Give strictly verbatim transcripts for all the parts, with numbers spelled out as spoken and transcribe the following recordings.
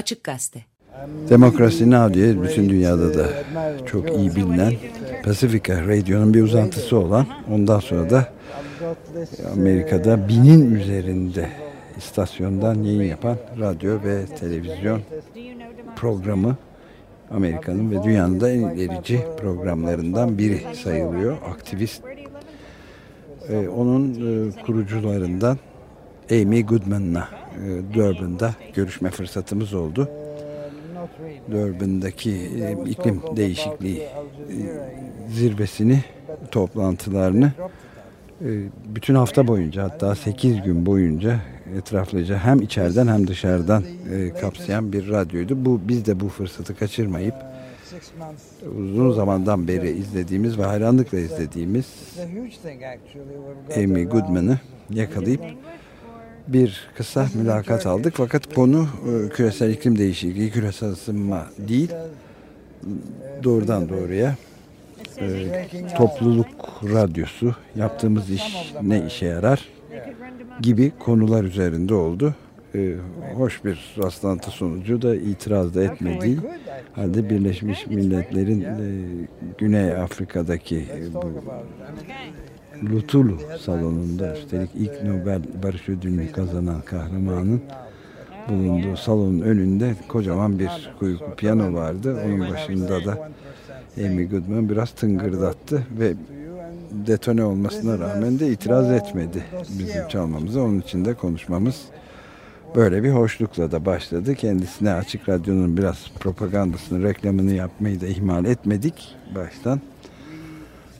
Açık Gazete. Democracy Now! Diye bütün dünyada da çok iyi bilinen Pacifica Radio'nun bir uzantısı olan, ondan sonra da Amerika'da binin üzerinde istasyondan yayın yapan radyo ve televizyon programı Amerika'nın ve dünyanın da en ilerici programlarından biri sayılıyor. Aktivist. Ee, onun e, kurucularından Amy Goodman'la e, Durban'da görüşme fırsatımız oldu. Durban'daki e, iklim değişikliği e, zirvesini, toplantılarını e, bütün hafta boyunca, hatta sekiz gün boyunca etraflıca hem içeriden hem dışarıdan e, kapsayan bir radyoydu. Bu, biz de bu fırsatı kaçırmayıp uzun zamandan beri izlediğimiz ve hayranlıkla izlediğimiz Amy Goodman'ı yakalayıp bir kısa mülakat aldık. Fakat konu küresel iklim değişikliği, küresel ısınma değil, doğrudan doğruya topluluk radyosu, yaptığımız iş ne işe yarar gibi konular üzerinde oldu. Ee, hoş bir rastlantı sonucu da itiraz da etmediği halde Birleşmiş Milletler'in e, Güney Afrika'daki e, bu Lutulu salonunda, üstelik ilk Nobel Barış Ödülünü kazanan kahramanın bulunduğu salonun önünde kocaman bir kuyuklu piyano vardı. Onun başında da Amy Goodman biraz tıngırdattı ve detone olmasına rağmen de itiraz etmedi bizim çalmamıza. Onun için de konuşmamız böyle bir hoşlukla da başladı. Kendisine Açık Radyo'nun biraz propagandasını, reklamını yapmayı da ihmal etmedik baştan.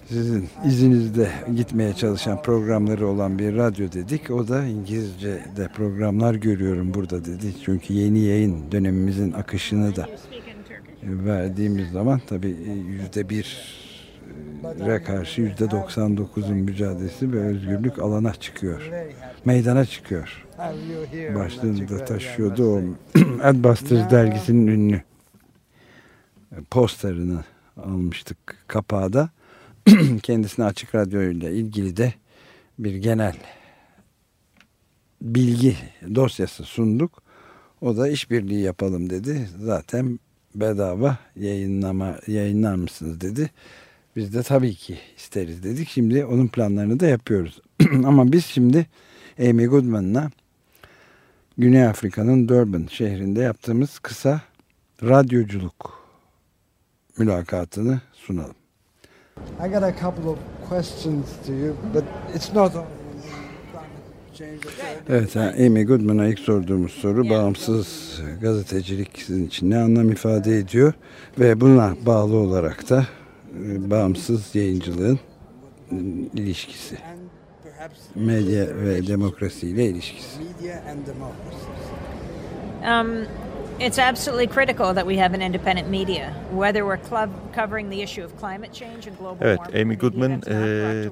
Sizin izinizde gitmeye çalışan programları olan bir radyo dedik. O da İngilizce'de programlar görüyorum burada dedi. Çünkü yeni yayın dönemimizin akışını da verdiğimiz zaman tabii yüzde bire karşı yüzde doksan dokuzun mücadelesi ve özgürlük alana çıkıyor. Meydana çıkıyor. Başlığını da taşıyordu o Adbusters dergisinin ünlü posterını almıştık kapağı da. Kendisine Açık Radyo ile ilgili de bir genel bilgi dosyası sunduk. O da işbirliği yapalım dedi. Zaten bedava yayınlama yayınlar mısınız dedi. Biz de tabii ki isteriz dedik. Şimdi onun planlarını da yapıyoruz. Ama biz şimdi Amy Goodman'la Güney Afrika'nın Durban şehrinde yaptığımız kısa radyoculuk mülakatını sunalım. I got a couple of questions to you, but it's not on climate change. Evet, Amy Goodman'a ilk sorduğumuz soru, bağımsız gazetecilik sizin için ne anlam ifade ediyor ve buna bağlı olarak da bağımsız yayıncılığın ilişkisi, medya ve demokrasiyle ilişkisi. Um, It's absolutely critical that we have an independent media, whether we're club covering the issue of climate change and global warming. Evet, Amy Goodman e,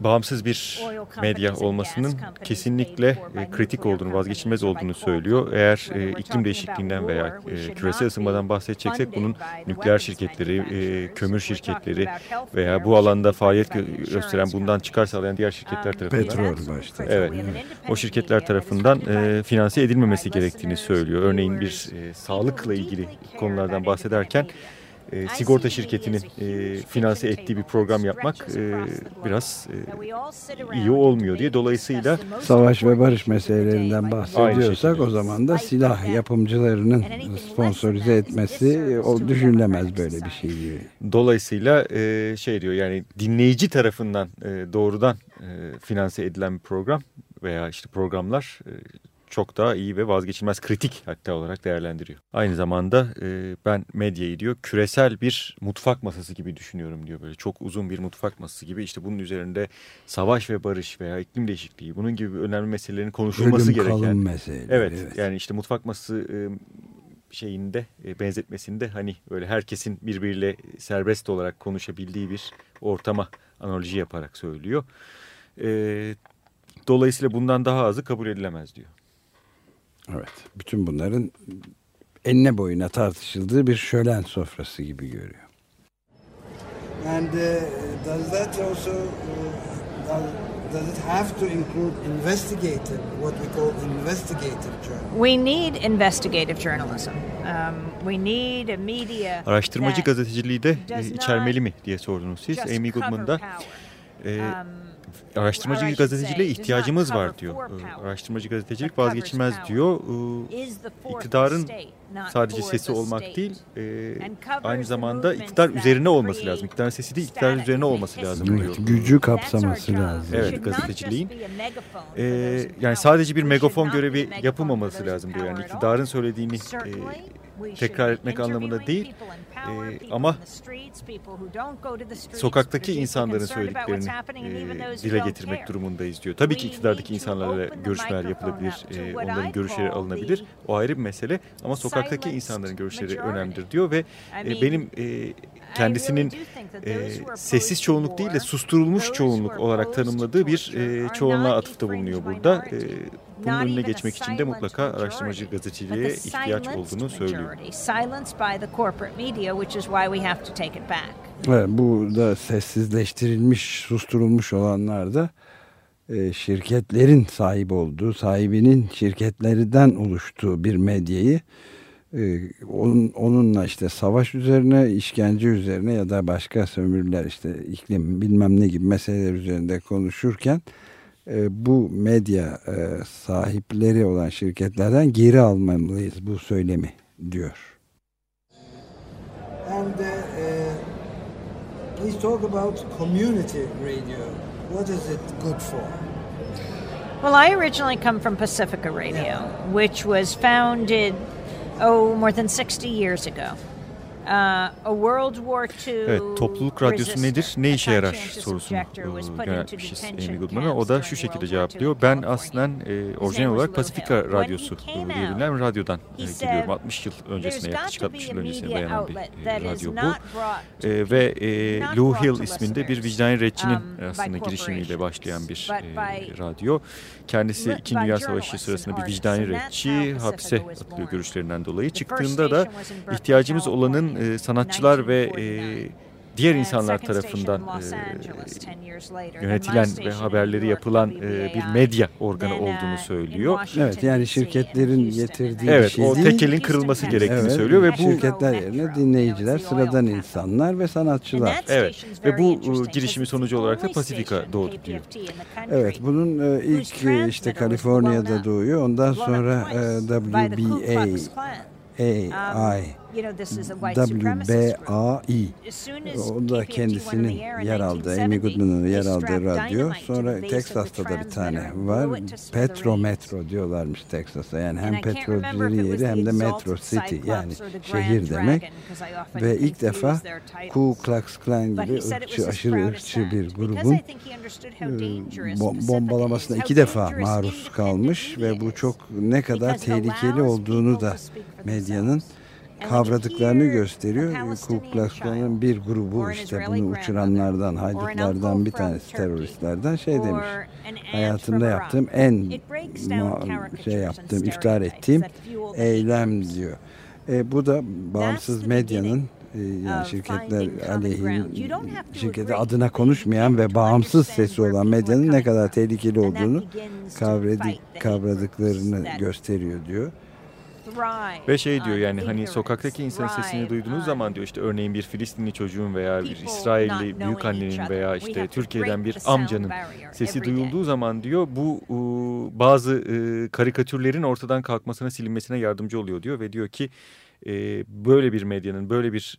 bağımsız bir medya olmasının kesinlikle e, kritik olduğunu, vazgeçilmez olduğunu söylüyor. Eğer e, iklim değişikliğinden veya e, küresel ısınmadan bahsedeceksek bunun nükleer şirketleri, e, kömür şirketleri veya bu alanda faaliyet gösteren, bundan çıkar sağlayan diğer şirketler tarafından, petrol başta. Evet. O şirketler tarafından e, finanse edilmemesi gerektiğini söylüyor. Örneğin bir e, sağlıkla ilgili konulardan bahsederken E, sigorta şirketinin e, finanse ettiği bir program yapmak e, biraz e, iyi olmuyor diye. Dolayısıyla savaş ve barış meselelerinden bahsediyorsak o zaman da silah yapımcılarının sponsorize etmesi o düşünülemez böyle bir şey diyor. Dolayısıyla e, şey diyor, yani dinleyici tarafından e, doğrudan e, finanse edilen bir program veya işte programlar e, çok daha iyi ve vazgeçilmez, kritik hatta olarak değerlendiriyor. Aynı zamanda e, ben medyayı diyor küresel bir mutfak masası gibi düşünüyorum diyor, böyle çok uzun bir mutfak masası gibi, işte bunun üzerinde savaş ve barış veya iklim değişikliği, bunun gibi önemli meselelerin konuşulması Ölüm gereken. Kalın mesele. Evet, evet, yani işte mutfak masası e, şeyinde e, benzetmesinde hani böyle herkesin birbiriyle serbest olarak konuşabildiği bir ortama analoji yaparak söylüyor. E, dolayısıyla bundan daha azı kabul edilemez diyor. Evet, bütün bunların enine boyuna tartışıldığı bir şölen sofrası gibi görüyor. And uh, does that also uh, does it have to include investigative, what we call investigative journalism? We need investigative journalism. Um, we need a media. Araştırmacı gazeteciliği de içermeli mi diye sordunuz siz. Amy Goodman da e, araştırmacı gazeteciliğe ihtiyacımız var diyor. Araştırmacı gazetecilik vazgeçilmez diyor. İktidarın sadece sesi olmak değil, aynı zamanda iktidar üzerine olması lazım. İktidarın sesi değil, iktidar üzerine olması lazım diyor. Gücü kapsaması lazım. Evet, gazeteciliğin. Yani sadece bir megafon görevi yapılmaması lazım diyor. Yani iktidarın söylediğini tekrar etmek anlamında değil, e, ama sokaktaki insanların söylediklerini e, dile getirmek durumundayız diyor. Tabii ki iktidardaki insanlarla görüşmeler yapılabilir, e, onların görüşleri alınabilir. O ayrı bir mesele ama sokaktaki insanların görüşleri önemlidir diyor ve e, benim e, kendisinin e, sessiz çoğunluk değil de susturulmuş çoğunluk olarak tanımladığı bir e, çoğunluğa atıfta bulunuyor burada. E, Bunun önüne geçmek için de mutlaka araştırmacı gazeteciliğe ihtiyaç olduğunu söylüyor. Evet, bu da sessizleştirilmiş, susturulmuş olanlar da şirketlerin sahip olduğu, sahibinin şirketlerinden oluştuğu bir medyayı onunla işte savaş üzerine, işkence üzerine ya da başka sömürüler, işte iklim bilmem ne gibi meseleler üzerinde konuşurken bu medya sahipleri olan şirketlerden geri almalıyız bu söylemi diyor. And uh, please talk about community radio. What is it good for? Well, I originally come from Pacifica Radio, which was founded oh more than sixty years ago. Evet, topluluk radyosu nedir, ne işe yarar sorusunu yöneltmişiz Amy Goodman'a. O da şu şekilde cevaplıyor. Ben aslen e, orijinal olarak Pacifica Radyosu diye bilinen radyodan e, geliyorum. altmış yıl öncesine, yaklaşık altmış yıl öncesine dayanan bir e, radyo bu. E, ve e, Lou Hill isminde bir vicdani retçinin aslında girişimiyle başlayan bir e, radyo. Kendisi İkinci Dünya Savaşı sırasında bir vicdani retçi hapse atılıyor görüşlerinden dolayı. Çıktığında da ihtiyacımız olanın E, sanatçılar ve e, diğer insanlar tarafından e, yönetilen ve haberleri yapılan e, bir medya organı olduğunu söylüyor. Evet, yani şirketlerin getirdiği evet, şey değil. Evet, o tekelin kırılması gerektiğini evet, söylüyor ve bu şirketler yerine dinleyiciler, sıradan insanlar ve sanatçılar. Evet ve bu e, girişimi sonucu olarak da Pacifica doğdu diyor. Evet, bunun e, ilk e, işte Kaliforniya'da doğuyor. Ondan sonra e, W B A I W B A I o da kendisinin yer aldığı, Amy Goodman'ın yer aldığı radyo. Sonra Texas'ta da bir tane var. Petrometro diyorlarmış Texas'a. Yani hem petrolcüleri yeri hem de Metro City, yani şehir demek. Ve ilk defa Ku Klux Klan gibi ırkçı, aşırı ırkçı bir grubun bombalamasına iki defa maruz kalmış ve bu çok ne kadar tehlikeli olduğunu da medyanın kavradıklarını gösteriyor. Ku Klux Klan'ın bir grubu, işte bunu uçuranlardan, haydutlardan bir tanesi, teröristlerden şey demiş. Hayatımda yaptığım en şey yaptığım, iftihar ettiğim eylem diyor. E, bu da bağımsız medyanın, yani şirketler aleyhin, şirketi adına konuşmayan ve bağımsız sesi olan medyanın ne kadar tehlikeli olduğunu kavradık, kavradıklarını gösteriyor diyor. Ve şey diyor, yani hani sokaktaki insanın sesini duyduğunuz zaman diyor, işte örneğin bir Filistinli çocuğun veya bir İsrailli büyük annenin veya işte Türkiye'den bir amcanın sesi duyulduğu zaman diyor, bu bazı karikatürlerin ortadan kalkmasına, silinmesine yardımcı oluyor diyor ve diyor ki böyle bir medyanın, böyle bir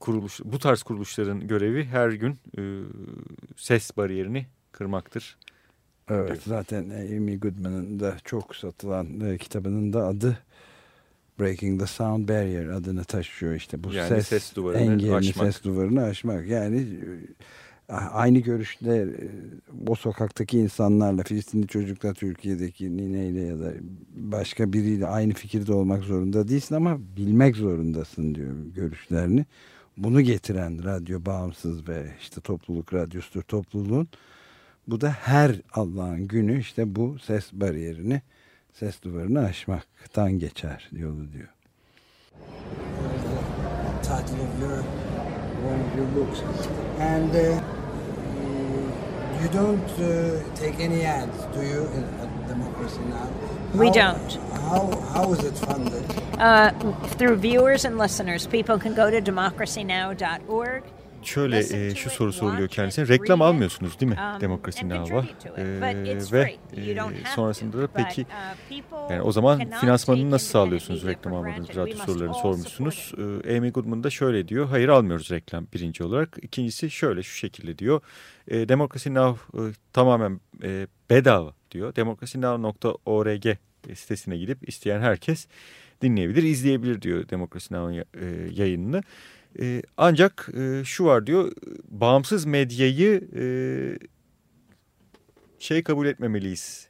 kuruluş, bu tarz kuruluşların görevi her gün ses bariyerini kırmaktır. Evet, zaten Amy Goodman'ın da çok satılan kitabının da adı Breaking the Sound Barrier adını taşıyor, işte bu yani ses, ses engelini aşmak. ses duvarını aşmak. Yani aynı görüşte o sokaktaki insanlarla, Filistinli çocukla, Türkiye'deki nineyle ya da başka biriyle aynı fikirde olmak zorunda değilsin ama bilmek zorundasın diyor görüşlerini. Bunu getiren radyo bağımsız ve işte topluluk radyosudur, topluluğun. Bu da her Allah'ın günü işte bu ses bariyerini, ses duvarını aşmaktan geçer yolu diyor. And uh, You don't uh, take any ads, do you, at Democracy Now? How, we don't. How How is it funded? Uh, through viewers and listeners. People can go to democracy now dot org. Şöyle e, şu soru soruluyor kendisine. Reklam almıyorsunuz değil mi Democracy Now'a? E, ve e, sonrasında da peki yani o zaman finansmanını nasıl sağlıyorsunuz reklam almadığınız radyo sorularını sormuşsunuz. E, Amy Goodman da şöyle diyor. Hayır, almıyoruz reklam birinci olarak. İkincisi şöyle şu şekilde diyor. E, Democracy Now e, tamamen e, bedava diyor. democracy now dot org sitesine gidip isteyen herkes dinleyebilir, izleyebilir diyor Democracy Now'ın e, yayınını. Ee, ancak e, şu var diyor, bağımsız medyayı e, şey kabul etmemeliyiz.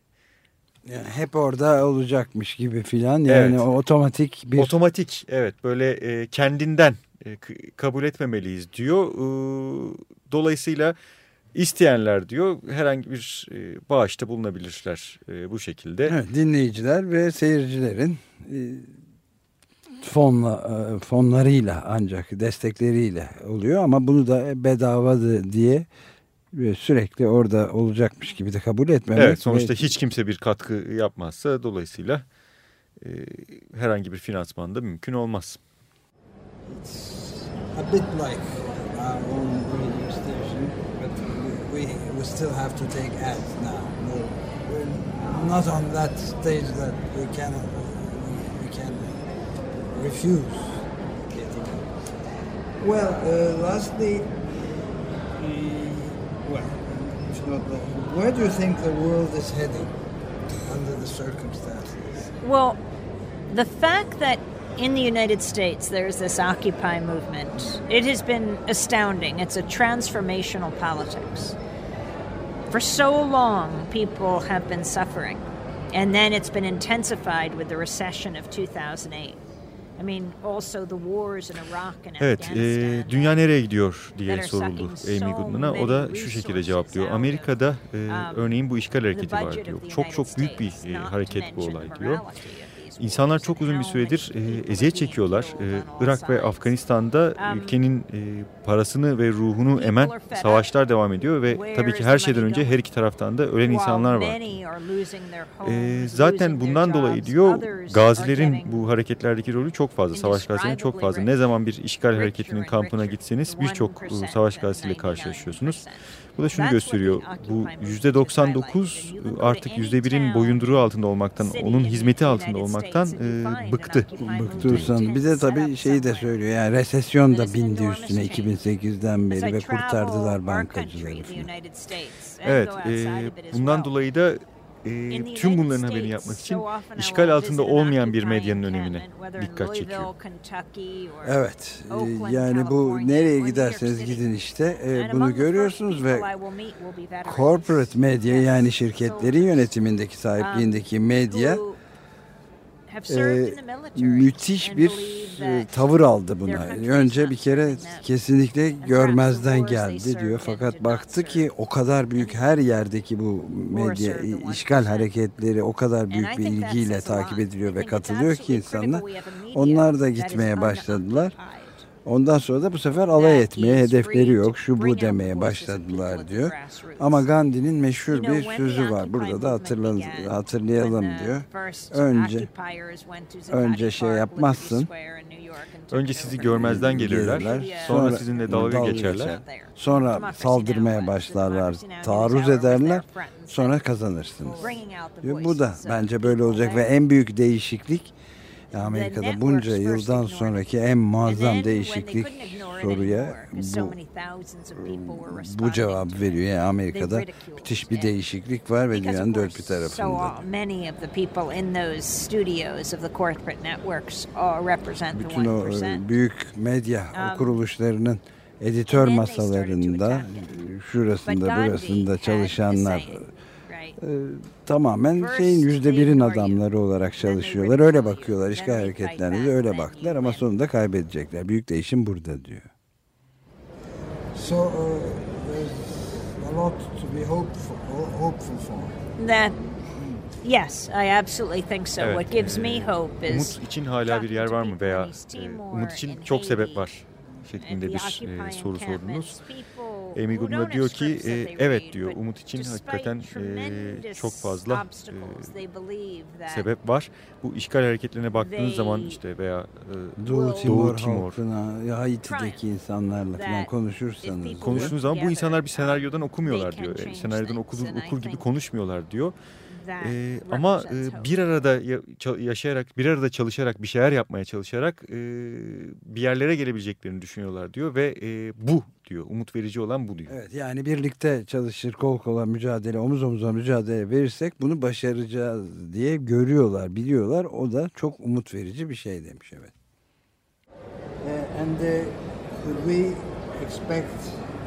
Yani hep orada olacakmış gibi filan yani, evet. otomatik bir... Otomatik evet böyle e, kendinden e, kabul etmemeliyiz diyor. E, dolayısıyla isteyenler diyor herhangi bir e, bağışta bulunabilirler e, bu şekilde. Evet, dinleyiciler ve seyircilerin... E, fonla fonlarıyla ancak destekleriyle oluyor ama bunu da bedavadı diye sürekli orada olacakmış gibi de kabul etmemek. Evet, sonuçta hiç kimse bir katkı yapmazsa dolayısıyla e, herhangi bir finansman da mümkün olmaz. A bit like our own radio station, but we we still have to take ads now. We're not on that stage that we can we can refuse. Well, uh, lastly, well, it's not that. Where do you think the world is heading under the circumstances? Well, the fact that in the United States there's this Occupy movement, it has been astounding. It's a transformational politics. For so long, people have been suffering, and then it's been intensified with the recession of two thousand eight. Evet, e, dünya nereye gidiyor diye soruldu Amy Goodman'a. O da şu şekilde cevaplıyor. Amerika'da e, örneğin bu işgal hareketi var diyor. Çok çok büyük bir e, hareket bu olay diyor. İnsanlar çok uzun bir süredir e, eziyet çekiyorlar. E, Irak ve Afganistan'da ülkenin e, parasını ve ruhunu emen savaşlar devam ediyor ve tabii ki her şeyden önce her iki taraftan da ölen insanlar var. E, zaten bundan dolayı diyor gazilerin bu hareketlerdeki rolü çok fazla. Savaş gazilerinin çok fazla. Ne zaman bir işgal hareketinin kampına gitseniz birçok savaş gazisiyle karşılaşıyorsunuz. Bu da şunu gösteriyor. Bu yüzde doksan dokuz artık yüzde birin boyunduruğu altında olmaktan, onun hizmeti altında olmaktan e, bıktı. Bıktırsan. Bir de tabii şeyi de söylüyor. Yani resesyon da bindi üstüne iki bin sekizden beri ve kurtardılar bankacıları. Evet. E, bundan dolayı da E, tüm bunların haberini yapmak için işgal altında olmayan bir medyanın önemine dikkat çekiyor. Evet, e, yani bu nereye giderseniz gidin işte e, bunu görüyorsunuz ve corporate medya yani şirketlerin yönetimindeki sahipliğindeki medya e, müthiş bir e, tavır aldı buna. Önce bir kere kesinlikle görmezden geldi diyor. Fakat baktı ki o kadar büyük her yerdeki bu medya işgal hareketleri o kadar büyük bir ilgiyle takip ediliyor ve katılıyor ki insanlar. Onlar da gitmeye başladılar. Ondan sonra da bu sefer alay etmeye, hedefleri yok, şu bu demeye başladılar diyor. Ama Gandhi'nin meşhur bir sözü var. Burada da hatırlayalım, hatırlayalım diyor. Önce önce şey yapmazsın. Önce sizi görmezden gelirler. Sonra, sonra sizinle dalga geçerler. Sonra saldırmaya başlarlar, taarruz ederler. Sonra kazanırsınız diyor. Bu da bence böyle olacak ve en büyük değişiklik Amerika'da bunca yıldan sonraki en muazzam değişiklik soruya bu, bu cevap veriyor. Yani Amerika'da müthiş bir değişiklik var ve dünyanın dört bir tarafında. Bütün o büyük medya kuruluşlarının editör masalarında, şurasında, burasında çalışanlar... Ee, tamamen şeyin yüzde birin adamları olarak çalışıyorlar. Öyle bakıyorlar. İşgal hareketlerine de öyle baktılar ama sonunda kaybedecekler. Büyük değişim burada diyor. So uh, there's a lot to be hopeful, hopeful for. That yes, I absolutely think so. Evet, What gives e, me hope is umut için hala bir yer var mı veya e, umut için çok sebep var şeklinde bir e, soru sordunuz. Amy Goodman diyor ki e, evet diyor, umut için hakikaten e, çok fazla e, sebep var. Bu işgal hareketlerine baktığınız zaman işte veya e, Doğu Timor, Timor halkına, Haiti'deki insanlarla falan konuşursanız. Konuştuğunuz zaman bu insanlar bir senaryodan okumuyorlar diyor. E, senaryodan okur, okur gibi konuşmuyorlar diyor. Ee, ama e, bir arada yaşayarak, bir arada çalışarak, bir şeyler yapmaya çalışarak e, bir yerlere gelebileceklerini düşünüyorlar diyor ve e, bu diyor, umut verici olan bu diyor. Evet, yani birlikte çalışır, kol kola mücadele, omuz omuza mücadele verirsek bunu başaracağız diye görüyorlar, biliyorlar. O da çok umut verici bir şey demiş, evet. Uh, and the, could we expect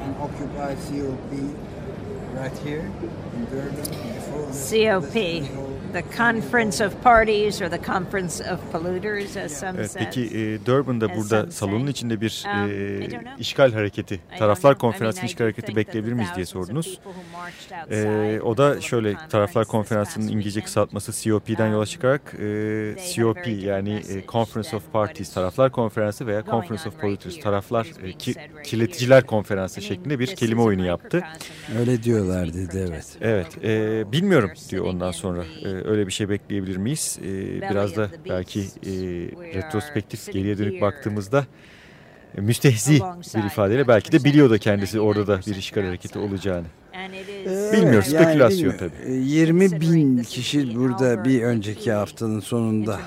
an Occupy C O P right here in Durban? C O P, the Conference of Parties or the Conference of Polluters, as some evet, said. Peki e, Durban'da burada salonun içinde bir e, işgal hareketi, taraflar konferansının işgal hareketi bekleyebilir miyiz diye sordunuz. E, o da şöyle, taraflar konferansının İngilizce kısaltması C O P'den yola çıkarak e, C O P yani e, Conference of Parties, taraflar konferansı veya Conference of Polluters, taraflar e, ki, kirleticiler konferansı şeklinde bir kelime oyunu yaptı. Öyle diyorlar dedi, evet. Evet. E, bilmiyorum diyor ondan sonra. Ee, öyle bir şey bekleyebilir miyiz? Ee, biraz da belki e, retrospektif, geriye dönük baktığımızda e, müstehzi bir ifadeyle belki de biliyor da kendisi orada da bir işgal hareketi olacağını. Bilmiyoruz, yani spekülasyon bilmiyor. Tabii. yirmi bin kişi burada bir önceki haftanın sonunda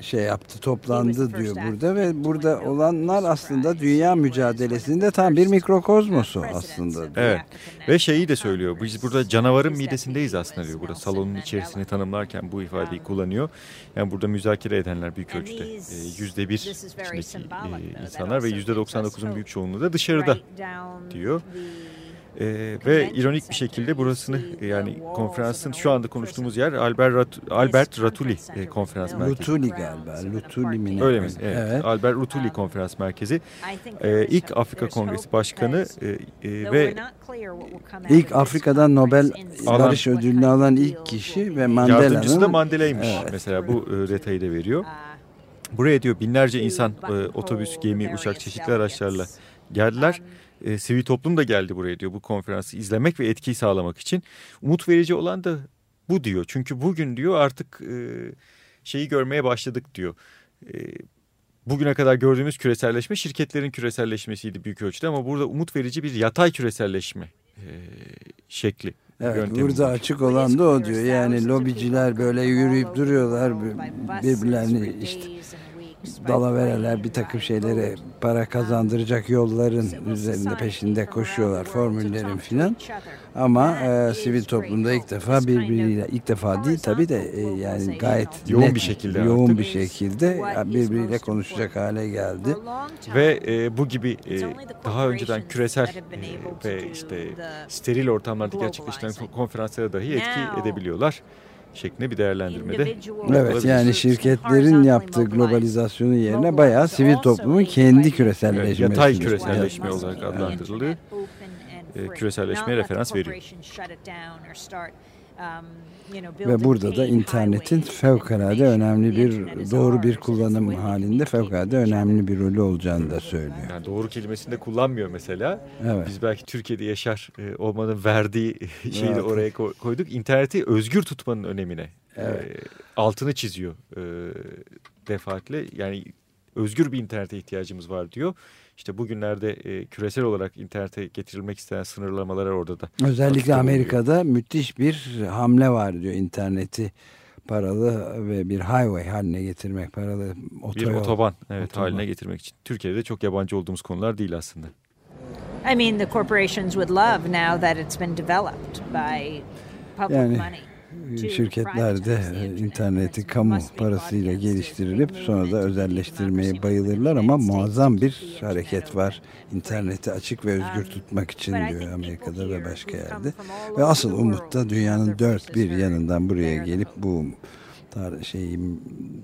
şey yaptı, toplandı diyor burada ve burada olanlar aslında dünya mücadelesinde tam bir mikrokozmosu aslında. Diyor. Evet. Ve şeyi de söylüyor. Biz burada canavarın midesindeyiz aslında diyor. Burada salonun içerisini tanımlarken bu ifadeyi kullanıyor. Yani burada müzakere edenler büyük ölçüde yüzde bir içindeki insanlar ve yüzde doksan dokuzun büyük çoğunluğu da dışarıda diyor. Ee, ve ironik bir şekilde burasını, yani konferansın şu anda konuştuğumuz yer Albert Albert Lutuli e, konferans merkezi. Lutuli galiba. Lutuli mi? Öyle mi? Evet. evet. Albert Lutuli konferans merkezi. Ee, ilk Afrika Kongresi Başkanı e, e, ve ilk Afrika'dan Nobel alan, Barış Ödülünü alan ilk kişi ve Mandela'nın yardımcısı da Mandela'ymış. Evet. Mesela bu e, detayı da veriyor. Buraya diyor binlerce insan e, otobüs, gemi, uçak, çeşitli araçlarla geldiler. E, sivil toplum da geldi buraya diyor, bu konferansı izlemek ve etkiyi sağlamak için. Umut verici olan da bu diyor. Çünkü bugün diyor artık e, şeyi görmeye başladık diyor. E, bugüne kadar gördüğümüz küreselleşme şirketlerin küreselleşmesiydi büyük ölçüde ama burada umut verici bir yatay küreselleşme e, şekli. Evet, burada var. Açık olan da o diyor. Yani lobiciler böyle yürüyüp duruyorlar birbirlerini işte. Dalavereler bir takım şeylere para kazandıracak yolların üzerinde peşinde koşuyorlar, formüllerin filan. Ama e, sivil toplumda ilk defa birbiriyle, ilk defa değil tabii de e, yani gayet yoğun net, bir şekilde yoğun artık. bir şekilde birbiriyle konuşacak hale geldi. Ve e, bu gibi e, daha önceden küresel e, ve işte steril ortamlarda gerçekleşen konferanslara dahi etki edebiliyorlar. Şeklinde bir değerlendirmede. Evet, yani şirketlerin yaptığı globalizasyonun yerine bayağı sivil toplumun kendi küreselleşmesi. Evet, yatay küreselleşme olarak adlandırıldığı e, küreselleşmeye referans veriyor. Ve burada da internetin fevkalade önemli bir, doğru bir kullanım halinde fevkalade önemli bir rolü olacağını da söylüyor. Yani doğru kelimesini de kullanmıyor mesela. Evet. Biz belki Türkiye'de yaşar olmanın verdiği şeyi de oraya koyduk. İnterneti özgür tutmanın önemine evet. altını çiziyor defaatle. Yani özgür bir internete ihtiyacımız var diyor. İşte bugünlerde e, küresel olarak internete getirilmek istenen sınırlamalar orada da. Özellikle Amerika'da oluyor. Müthiş bir hamle var diyor, interneti paralı ve bir highway haline getirmek, paralı otoyol. Bir otoban, evet, otoban haline getirmek için. Türkiye'de çok yabancı olduğumuz konular değil aslında. I mean the corporations would love now that it's been developed by public yani, money. Şirketlerde interneti kamu parasıyla geliştirilip sonra da özelleştirmeye bayılırlar ama muazzam bir hareket var. İnterneti açık ve özgür tutmak için diyor Amerika'da ve başka yerde. Ve asıl umut da dünyanın dört bir yanından buraya gelip bu tar- şeyi,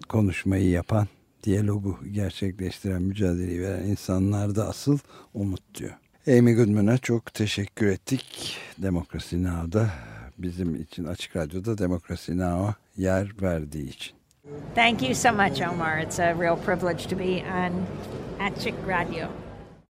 konuşmayı yapan, diyalogu gerçekleştiren, mücadeleyi veren insanlarda asıl umut diyor. Amy Goodman'a çok teşekkür ettik. Democracy Now'da. Bizim için Açık Radyo'da Demokrasi Now'a yer verdiği için. Thank you so much Omar. It's a real privilege to be on Açık Radio.